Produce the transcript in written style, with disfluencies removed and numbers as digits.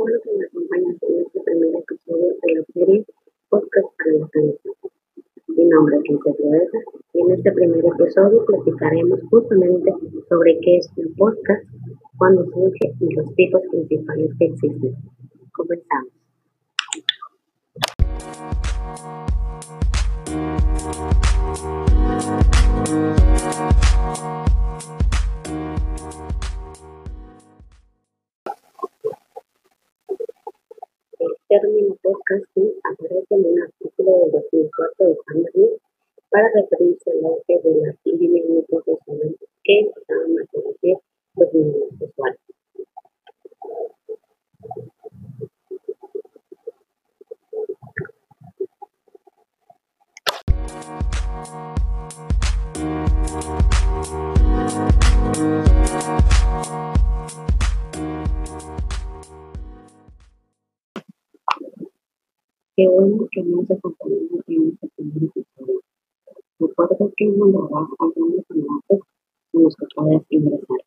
por lo que me acompañas en este primer episodio de la serie Podcast para los Amigos. Mi nombre es Lice Proveza y en este primer episodio platicaremos justamente sobre qué es un podcast, cuándo surge y los tipos principales que existen. Comenzamos. El término podcasting aparece en un artículo de 2004 de Hamburg para referirse al auge de las individuos profesionales que empezaban a conocer los medios sexuales. Qué bueno que nos acompañamos en este primer episodio. Recuerda que encontrarás algunos enlaces en los que puedes ingresar.